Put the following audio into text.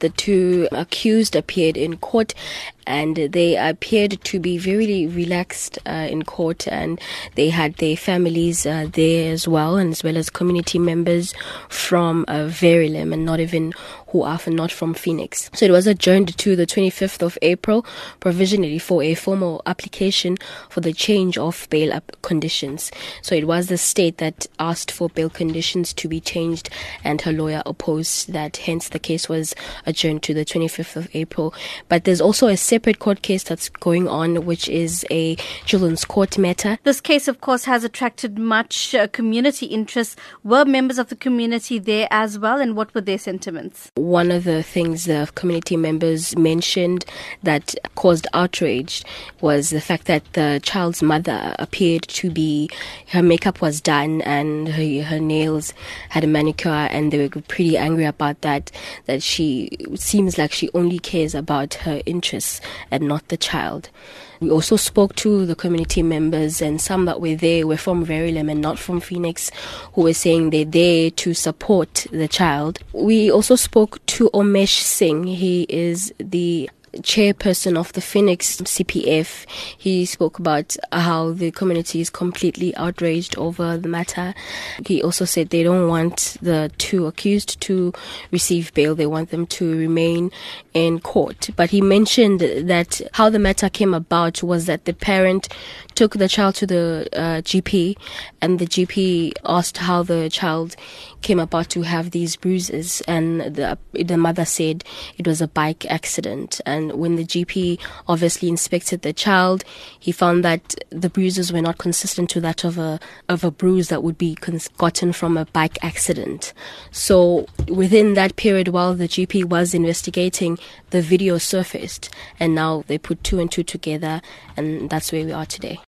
The two accused appeared in court, and they appeared to be very relaxed in court, and they had their families there as well, and as well as community members from Verulam, and not even who are not from Phoenix. So it was adjourned to the 25th of April provisionally for a formal application for the change of bail conditions. So it was the state that asked for bail conditions to be changed, and her lawyer opposed that, hence the case was adjourned to the 25th of April. But there's also a separate court case that's going on, which is a children's court matter. This case, of course, has attracted much community interest. Were members of the community there as well, and what were their sentiments? One of the things the community members mentioned that caused outrage was the fact that the child's mother appeared to be, her makeup was done and her nails had a manicure, and they were pretty angry about that she seems like she only cares about her interests and not the child. We also spoke to the community members, and some that were there were from Verulam and not from Phoenix, who were saying they're there to support the child. We also spoke to Omesh Singh. He is the chairperson of the Phoenix CPF. He spoke about how the community is completely outraged over the matter. He also said they don't want the two accused to receive bail. They want them to remain in court. But he mentioned that how the matter came about was that the parent took the child to the GP, and the GP asked how the child came about to have these bruises, and the mother said it was a bike accident. And when the GP obviously inspected the child, he found that the bruises were not consistent to that of a bruise that would be gotten from a bike accident. So within that period, while the GP was investigating, the video surfaced, and now they put two and two together, and that's where we are today.